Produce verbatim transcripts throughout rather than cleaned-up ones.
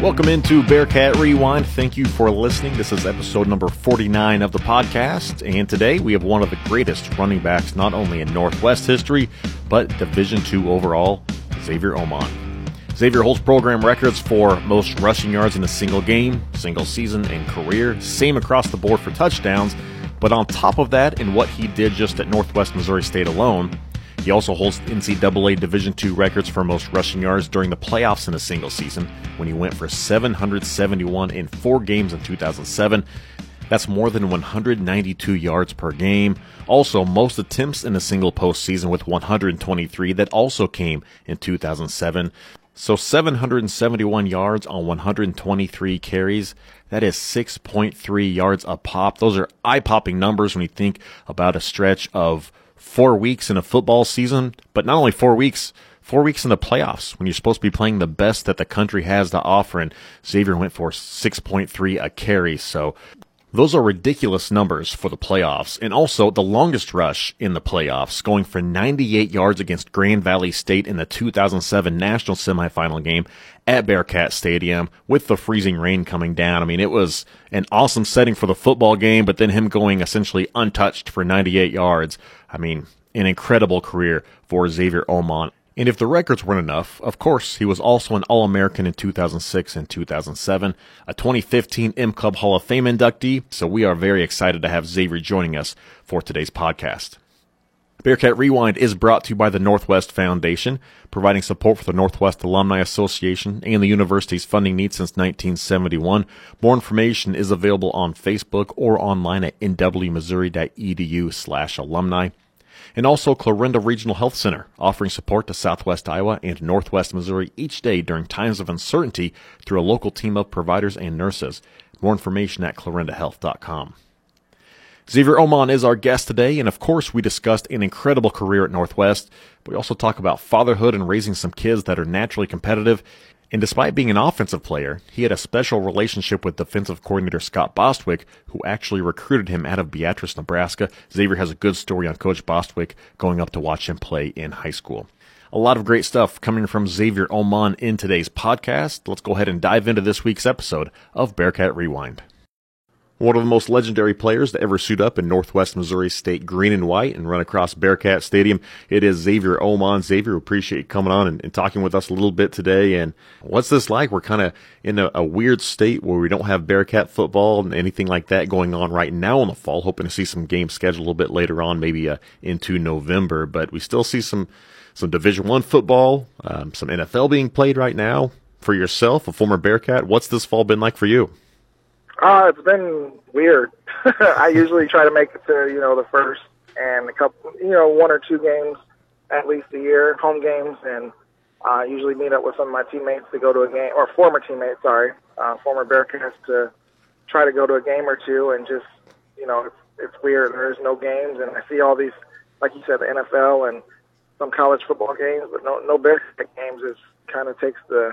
Welcome into Bearcat Rewind. Thank you for listening. This is episode number forty-nine of the podcast, and today we have one of the greatest running backs not only in Northwest history, but Division two overall, Xavier Omon. Xavier holds program records for most rushing yards in a single game, single season, and career. Same across the board for touchdowns, but on top of that, in what he did just at Northwest Missouri State alone, he also holds N C double A Division two records for most rushing yards during the playoffs in a single season when he went for seven hundred seventy-one in four games in two thousand seven. That's more than one hundred ninety-two yards per game. Also, most attempts in a single postseason with one hundred twenty-three. That also came in two thousand seven. So seven hundred seventy-one yards on one hundred twenty-three carries, that is six point three yards a pop. Those are eye-popping numbers when you think about a stretch of four weeks in a football season, but not only four weeks, four weeks in the playoffs when you're supposed to be playing the best that the country has to offer, and Xavier went for six point three a carry. So those are ridiculous numbers for the playoffs, and also the longest rush in the playoffs, going for ninety-eight yards against Grand Valley State in the two thousand seven national semifinal game at Bearcat Stadium with the freezing rain coming down. I mean, it was an awesome setting for the football game, but then him going essentially untouched for ninety-eight yards. I mean, an incredible career for Xavier Omon. And if the records weren't enough, of course, he was also an All-American in two thousand six and two thousand seven, a twenty fifteen M C U B Hall of Fame inductee, so we are very excited to have Xavier joining us for today's podcast. Bearcat Rewind is brought to you by the Northwest Foundation, providing support for the Northwest Alumni Association and the university's funding needs since nineteen seventy-one. More information is available on Facebook or online at n w missouri dot e d u slash alumni. And also Clarinda Regional Health Center, offering support to Southwest Iowa and Northwest Missouri each day during times of uncertainty through a local team of providers and nurses. More information at clarinda health dot com. Xavier Omon is our guest today, and of course we discussed an incredible career at Northwest, but we also talk about fatherhood and raising some kids that are naturally competitive. And despite being an offensive player, he had a special relationship with defensive coordinator Scott Bostwick, who actually recruited him out of Beatrice, Nebraska. Xavier has a good story on Coach Bostwick going up to watch him play in high school. A lot of great stuff coming from Xavier Omon in today's podcast. Let's go ahead and dive into this week's episode of Bearcat Rewind. One of the most legendary players to ever suit up in Northwest Missouri State green and white and run across Bearcat Stadium, it is Xavier Omon. Xavier, we appreciate you coming on and, and talking with us a little bit today. And what's this like? We're kind of in a, a weird state where we don't have Bearcat football and anything like that going on right now in the fall, hoping to see some games scheduled a little bit later on, maybe uh, into November. But we still see some, some Division I football, um, some N F L being played right now. For yourself, a former Bearcat, what's this fall been like for you? Uh, it's been weird. I usually try to make it to, you know, the first and a couple, you know, one or two games at least a year, home games, and uh, usually meet up with some of my teammates to go to a game, or former teammates, sorry, uh, former Bearcats, to try to go to a game or two, and just, you know, it's, it's weird. There's no games, and I see all these, like you said, the N F L and some college football games, but no, no Bearcat games. It kind of takes the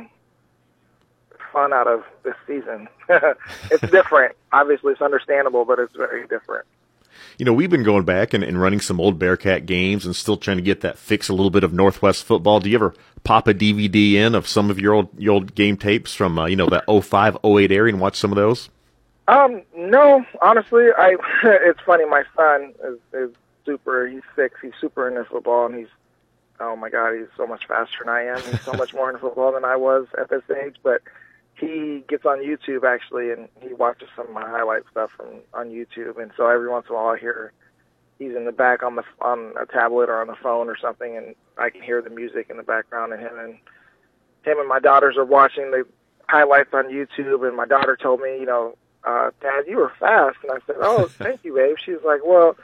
fun out of this season. It's different. Obviously, it's understandable, but it's very different. You know, we've been going back and, and running some old Bearcat games and still trying to get that fix a little bit of Northwest football. Do you ever pop a D V D in of some of your old your old game tapes from, uh, you know, that oh five oh eight area and watch some of those? Um, no, honestly, I. It's funny. My son is, is super. He's six. He's super into football, and he's, oh my God, he's so much faster than I am. He's so much more into football than I was at this age, but he gets on YouTube, actually, and he watches some of my highlight stuff from, on YouTube. And so every once in a while I hear he's in the back on the on a tablet or on the phone or something, and I can hear the music in the background, and him and, him and my daughters are watching the highlights on YouTube. And my daughter told me, you know, uh, Dad, you were fast. And I said, oh, thank you, babe. She was like, well,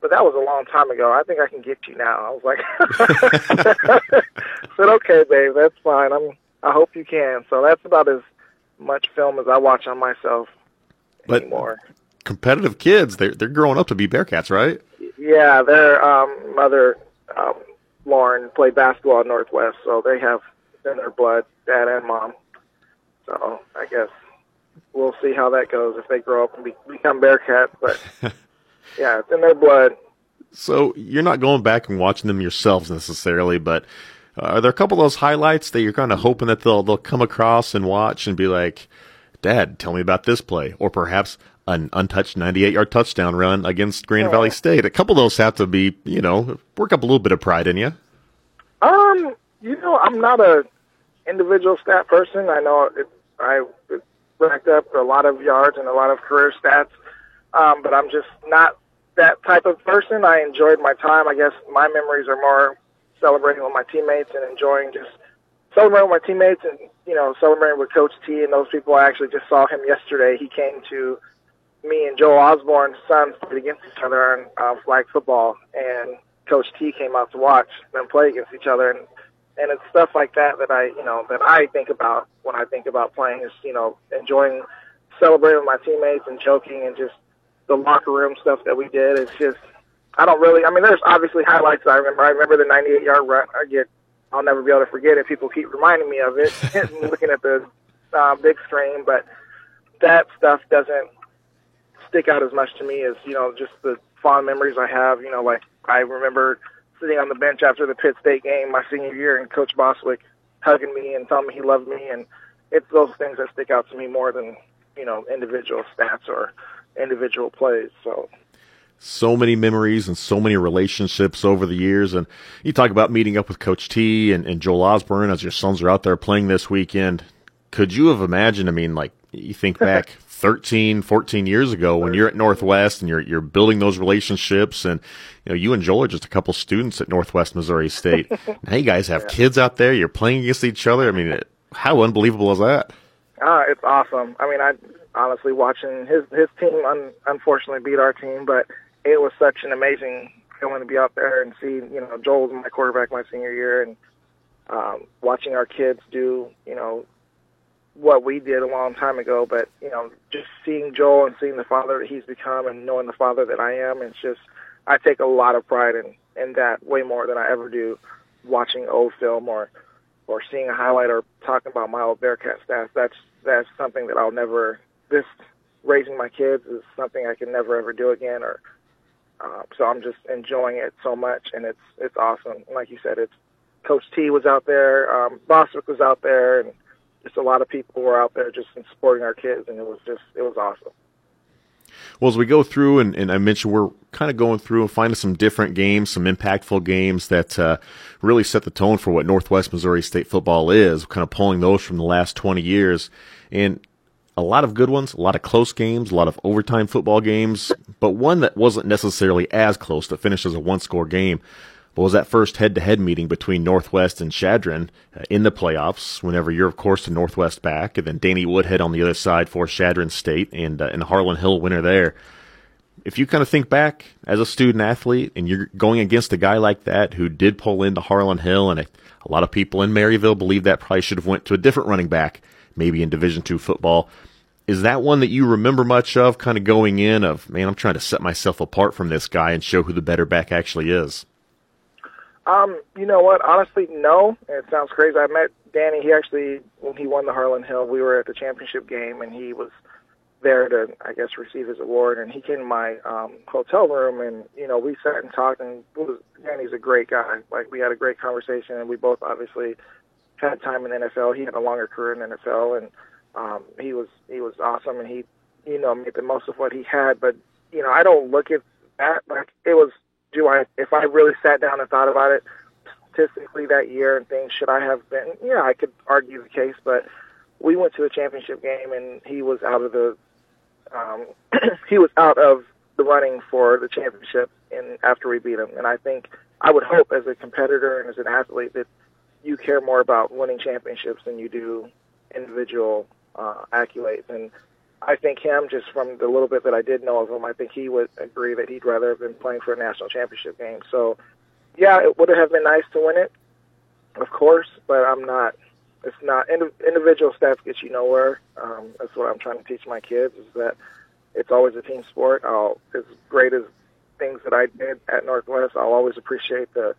but that was a long time ago. I think I can get you now. I was like, I said, okay, babe, that's fine. I'm, I hope you can. So that's about as much film as I watch on myself but anymore. Competitive kids, they're, they're growing up to be Bearcats, right? Yeah, their um, mother, um, Lauren, played basketball at Northwest, so they have in their blood, dad and mom. So I guess we'll see how that goes if they grow up and be, become Bearcats. But, yeah, it's in their blood. So you're not going back and watching them yourselves necessarily, but Uh, are there a couple of those highlights that you're kind of hoping that they'll they'll come across and watch and be like, Dad, tell me about this play, or perhaps an untouched ninety-eight yard touchdown run against Grand yeah. Valley State? A couple of those have to be, you know, work up a little bit of pride in you. Um, you know, I'm not a individual stat person. I know it, I it racked up a lot of yards and a lot of career stats, um, but I'm just not that type of person. I enjoyed my time. I guess my memories are more celebrating with my teammates and enjoying just celebrating with my teammates and, you know, celebrating with Coach T and those people. I actually just saw him yesterday. He came to me and Joe Osborne's son played against each other in uh, flag football, and Coach T came out to watch them play against each other. And, and it's stuff like that that I, you know, that I think about when I think about playing is, you know, enjoying celebrating with my teammates and joking and just the locker room stuff that we did. It's just, I don't really, I mean, there's obviously highlights I remember. I remember the ninety-eight yard run. I get, I'll never be able to forget it. People keep reminding me of it and looking at the uh, big screen, but that stuff doesn't stick out as much to me as, you know, just the fond memories I have. You know, like I remember sitting on the bench after the Pitt State game my senior year and Coach Bostwick hugging me and telling me he loved me. And it's those things that stick out to me more than, you know, individual stats or individual plays. So so many memories and so many relationships over the years. And you talk about meeting up with Coach T and, and Joel Osborne as your sons are out there playing this weekend. Could you have imagined, I mean, like you think back thirteen, fourteen years ago when you're at Northwest and you're you're building those relationships and, you know, you and Joel are just a couple students at Northwest Missouri State. Now you guys have yeah. kids out there. You're playing against each other. I mean, it, how unbelievable is that? Uh, it's awesome. I mean, I honestly watching his, his team un, unfortunately beat our team, but it was such an amazing feeling to be out there and see, you know, Joel was my quarterback my senior year, and um, watching our kids do, you know, what we did a long time ago. But, you know, just seeing Joel and seeing the father that he's become and knowing the father that I am, it's just, I take a lot of pride in, in that way more than I ever do watching old film or, or seeing a highlight or talking about my old Bearcat stats. That's, that's something that I'll never, this raising my kids is something I can never ever do again. Or uh, so I'm just enjoying it so much, and it's it's awesome. Like you said, it's Coach T was out there, um, Bostwick was out there, and just a lot of people were out there just supporting our kids, and it was just it was awesome. Well, as we go through, and, and I mentioned we're kind of going through and finding some different games, some impactful games that uh, really set the tone for what Northwest Missouri State football is, kind of pulling those from the last twenty years. And a lot of good ones, a lot of close games, a lot of overtime football games, but one that wasn't necessarily as close that finished as a one-score game. But was that first head-to-head meeting between Northwest and Chadron uh, in the playoffs, whenever you're, of course, the Northwest back, and then Danny Woodhead on the other side for Chadron State and, uh, and Harlon Hill winner there. If you kind of think back as a student-athlete and you're going against a guy like that who did pull into Harlon Hill, and a, a lot of people in Maryville believe that probably should have went to a different running back, maybe in Division two football. Is that one that you remember much of, kind of going in of, man, I'm trying to set myself apart from this guy and show who the better back actually is? Um, you know what? Honestly, no. It sounds crazy. I met Danny. He actually, when he won the Harlan Hill, we were at the championship game, and he was there to, I guess, receive his award. And he came to my um, hotel room, and, you know, we sat and talked, and it was, Danny's a great guy. Like, we had a great conversation, and we both obviously had time in the N F L. He had a longer career in the N F L, and um, he was he was awesome, and he, you know, made the most of what he had. But, you know, I don't look at that like it was. Do I? If I really sat down and thought about it statistically that year and things, should I have been? Yeah, I could argue the case, but we went to a championship game, and he was out of the um, he was out of the running for the championship. And after we beat him, and I think I would hope as a competitor and as an athlete that you care more about winning championships than you do individual uh, accolades. And I think him, just from the little bit that I did know of him, I think he would agree that he'd rather have been playing for a national championship game. So, yeah, it would have been nice to win it, of course, but I'm not – it's not – individual stats get you nowhere. Um, that's what I'm trying to teach my kids, is that it's always a team sport. I'll, as great as things that I did at Northwest, I'll always appreciate the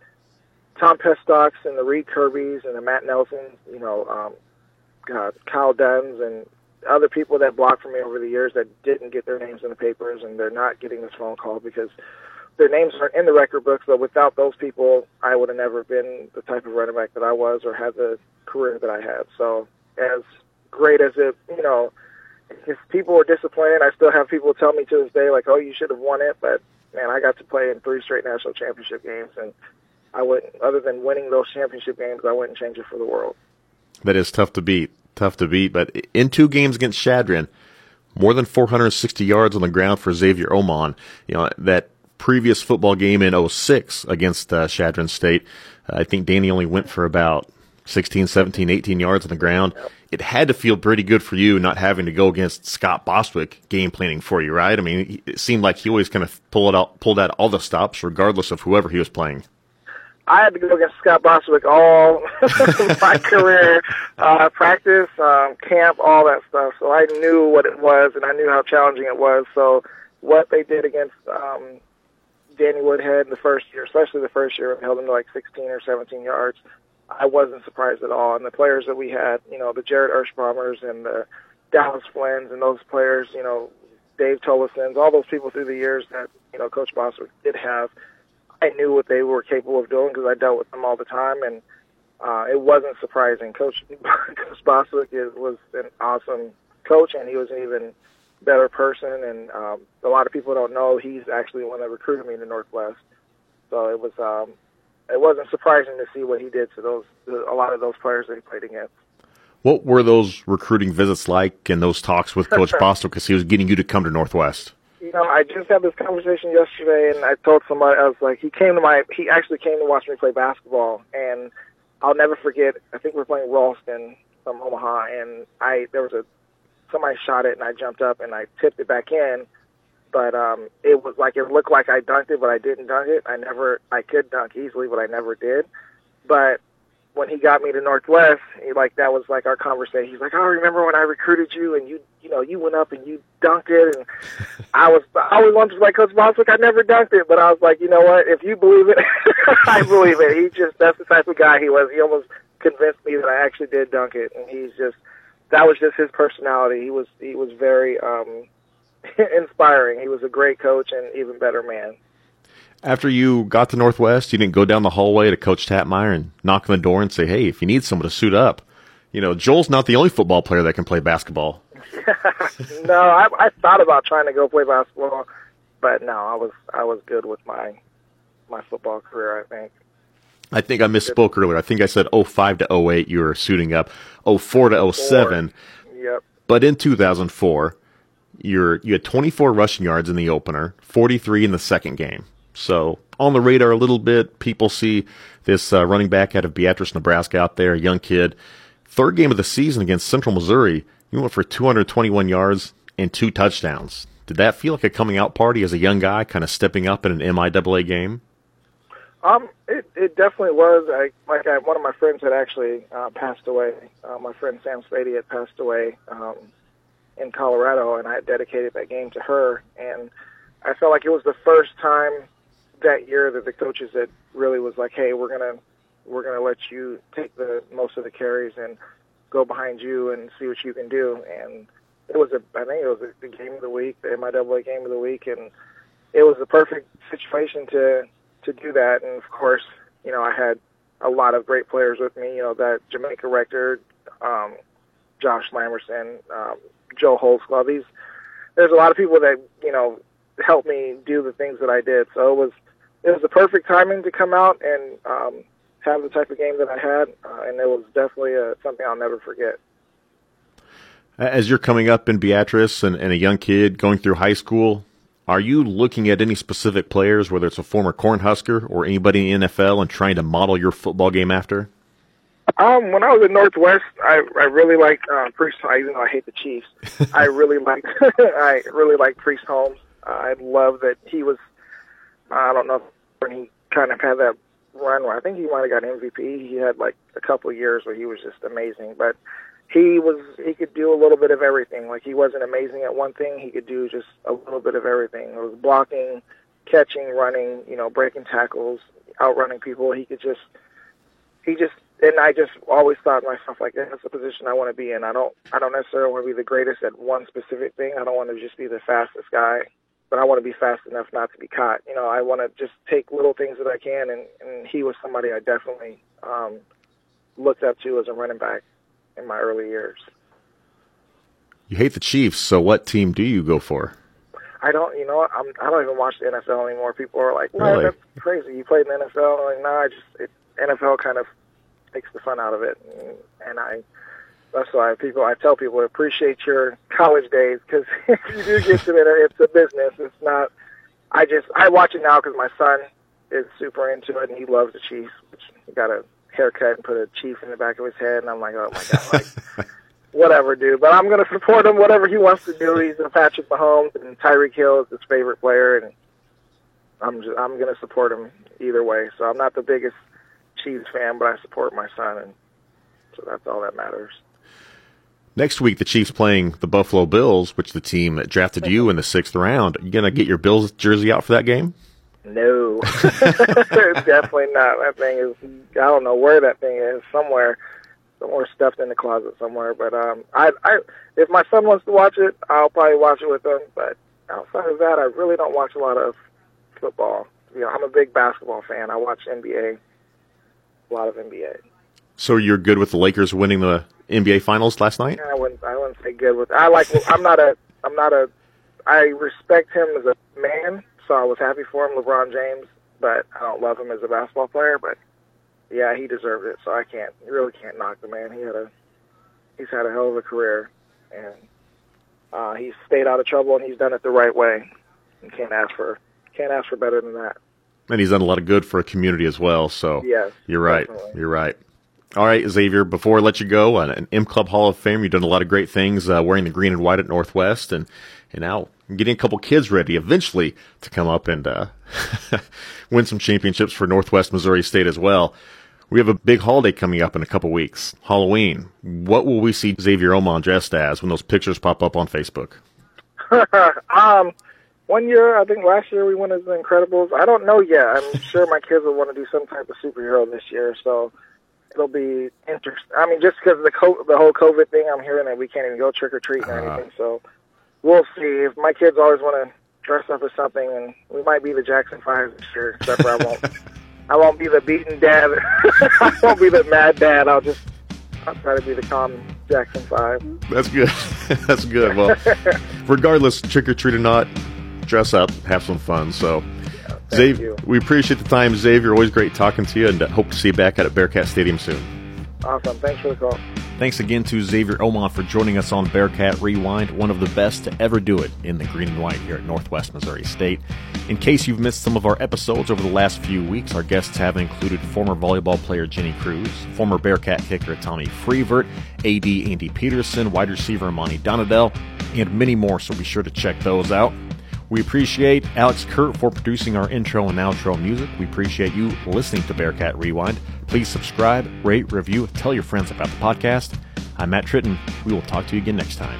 Tom Pestocks and the Reed Kirbys and the Matt Nelsons, you know, um, God, Kyle Dunn's and – other people that blocked for me over the years that didn't get their names in the papers, and they're not getting this phone call because their names aren't in the record books, but without those people, I would have never been the type of running back that I was or had the career that I had. So as great as it, you know, if people are disappointed, I still have people tell me to this day, like, oh, you should have won it. But, man, I got to play in three straight national championship games, and I wouldn't, other than winning those championship games, I wouldn't change it for the world. That is tough to beat, tough to beat. But in two games against Chadron, more than four hundred sixty yards on the ground for Xavier Omon. You know, that previous football game in oh six against uh, Chadron State, uh, I think Danny only went for about sixteen, seventeen, eighteen yards on the ground. It had to feel pretty good for you not having to go against Scott Bostwick game planning for you, right? I mean, it seemed like he always kind of pulled out, pulled out all the stops regardless of whoever he was playing. I had to go against Scott Bostwick all my career, uh, practice, um, camp, all that stuff. So I knew what it was, and I knew how challenging it was. So what they did against um, Danny Woodhead in the first year, especially the first year, held him to like sixteen or seventeen yards, I wasn't surprised at all. And the players that we had, you know, the Jared Urshbaumers and the Dallas Flynn's and those players, you know, Dave Tolison's, all those people through the years that, you know, Coach Bostwick did have, I knew what they were capable of doing because I dealt with them all the time, and uh, it wasn't surprising. Coach, Coach Bostwick is, was an awesome coach, and he was an even better person, and um, a lot of people don't know he's actually the one that recruited me to Northwest. So it was um, it wasn't surprising to see what he did to those to a lot of those players that he played against. What were those recruiting visits like and those talks with Coach Bostwick because he was getting you to come to Northwest? You know, I just had this conversation yesterday, and I told somebody, I was like, he came to my, he actually came to watch me play basketball, and I'll never forget, I think we were playing Ralston from Omaha, and I, there was a, somebody shot it, and I jumped up, and I tipped it back in, but um, it was like, it looked like I dunked it, but I didn't dunk it. I never, I could dunk easily, but I never did, but when he got me to Northwest, he, like, that was, like, our conversation. He's like, I remember when I recruited you, and you, you know, you went up and you dunked it, and I was, I always wanted to be like, Coach Bostwick, I never dunked it, but I was like, you know what, if you believe it, I believe it. He just, that's the type of guy he was. He almost convinced me that I actually did dunk it, and he's just, that was just his personality. He was, he was very um, inspiring. He was a great coach and even better man. After you got to Northwest, you didn't go down the hallway to Coach Tatmeyer and knock on the door and say, hey, if you need someone to suit up. You know, Joel's not the only football player that can play basketball. No, I, I thought about trying to go play basketball, but no, I was I was good with my my football career, I think. I think I misspoke earlier. I think I said oh five to oh eight you were suiting up, oh four to oh seven. Yep. But in two thousand four, you're, you had twenty-four rushing yards in the opener, forty-three in the second game. So on the radar a little bit, people see this uh, running back out of Beatrice, Nebraska out there, a young kid. Third game of the season against Central Missouri, you went for two hundred twenty-one yards and two touchdowns. Did that feel like a coming-out party as a young guy, kind of stepping up in an M I A A game? Um, it, it definitely was. I, like I, one of my friends had actually uh, passed away. Uh, my friend Sam Slady had passed away um, in Colorado, and I had dedicated that game to her. And I felt like it was the first time that year that the coaches that really was like, hey, we're gonna we're gonna let you take the most of the carries and go behind you and see what you can do. And it was a I think it was the game of the week, the M I A A game of the week, and it was the perfect situation to to do that. And of course, you know, I had a lot of great players with me. You know, that Jamaica Rector, um, Josh Lamerson, um, Joe Holzclaw. These there's a lot of people that you know helped me do the things that I did. So it was. It was the perfect timing to come out and um, have the type of game that I had, uh, and it was definitely uh, something I'll never forget. As you're coming up in Beatrice and, and a young kid going through high school, are you looking at any specific players, whether it's a former Cornhusker or anybody in the N F L, and trying to model your football game after? Um, when I was at Northwest, I, I really liked uh, Priest. Even though I hate the Chiefs, I really liked I really liked Priest Holmes. Uh, I love that he was. I don't know when he kind of had that run where I think he might have got M V P. He had like a couple of years where he was just amazing, but he was he could do a little bit of everything. Like he wasn't amazing at one thing, he could do just a little bit of everything. It was blocking, catching, running, you know, breaking tackles, outrunning people. He could just he just and I just always thought to myself like that's the position I want to be in. I don't I don't necessarily want to be the greatest at one specific thing. I don't want to just be the fastest guy. but I want to be fast enough not to be caught. You know, I want to just take little things that I can, and, and he was somebody I definitely um, looked up to as a running back in my early years. You hate the Chiefs, so what team do you go for? I don't, you know, I'm, I don't even watch the N F L anymore. People are like, "Well, really? That's crazy. You played in the N F L." I'm like, no, nah, I just it, N F L kind of takes the fun out of it, and, and I. That's why people. I tell people, appreciate your college days, because if you do get to it, it's a business. It's not. I just I watch it now because my son is super into it, and he loves the Chiefs. Which he got a haircut and put a Chief in the back of his head, and I'm like, oh my god. Like, whatever, dude. But I'm going to support him, whatever he wants to do. He's a Patrick Mahomes, and Tyreek Hill is his favorite player, and I'm just, I'm going to support him either way. So I'm not the biggest Chiefs fan, but I support my son, and so that's all that matters. Next week, the Chiefs playing the Buffalo Bills, which the team that drafted you in the sixth round. Are you going to get your Bills jersey out for that game? No. Definitely not. That thing is, I don't know where that thing is, somewhere. Or stuffed in the closet somewhere, but um, I, I, if my son wants to watch it, I'll probably watch it with him. But outside of that, I really don't watch a lot of football. You know, I'm a big basketball fan. I watch N B A, a lot of N B A. So you're good with the Lakers winning the N B A Finals last night? Yeah, I wouldn't, I wouldn't say good with. I like. I'm not a. I'm not a. I respect him as a man, so I was happy for him, LeBron James. But I don't love him as a basketball player, but. Yeah, he deserved it, so I can't really can't knock the man. He had a he's had a hell of a career, and uh, he's stayed out of trouble, and he's done it the right way. And can't ask for can't ask for better than that. And he's done a lot of good for a community as well. So yes, you're right, definitely. You're right. All right, Xavier. Before I let you go, an M Club Hall of Fame. You've done a lot of great things, uh, wearing the green and white at Northwest, and and now getting a couple kids ready eventually to come up and uh, win some championships for Northwest Missouri State as well. We have a big holiday coming up in a couple weeks, Halloween. What will we see Xavier Omon dressed as when those pictures pop up on Facebook? um, one year, I think last year we went as the Incredibles. I don't know yet. I'm sure my kids will want to do some type of superhero this year, so it'll be interesting. I mean, just because of the, co- the whole COVID thing, I'm hearing that we can't even go trick-or-treating or uh, anything, so we'll see. If my kids always want to dress up as something, and we might be the Jackson Five this year, except for I won't. I won't be the beaten dad. I won't be the mad dad. I'll just I'll try to be the calm Jackson Five. That's good. That's good. Well, regardless, trick or treat or not, dress up, have some fun. So, yeah, Xavier, we appreciate the time, Xavier. Always great talking to you, and hope to see you back out at Bearcat Stadium soon. Awesome. Thanks for the call. Thanks again to Xavier Omon for joining us on Bearcat Rewind, one of the best to ever do it in the green and white here at Northwest Missouri State. In case you've missed some of our episodes over the last few weeks, our guests have included former volleyball player Jenny Cruz, former Bearcat kicker Tommy Frevert, A D Andy Peterson, wide receiver Imani Donadel, and many more, so be sure to check those out. We appreciate Alex Kurt for producing our intro and outro music. We appreciate you listening to Bearcat Rewind. Please subscribe, rate, review, tell your friends about the podcast. I'm Matt Tritton. We will talk to you again next time.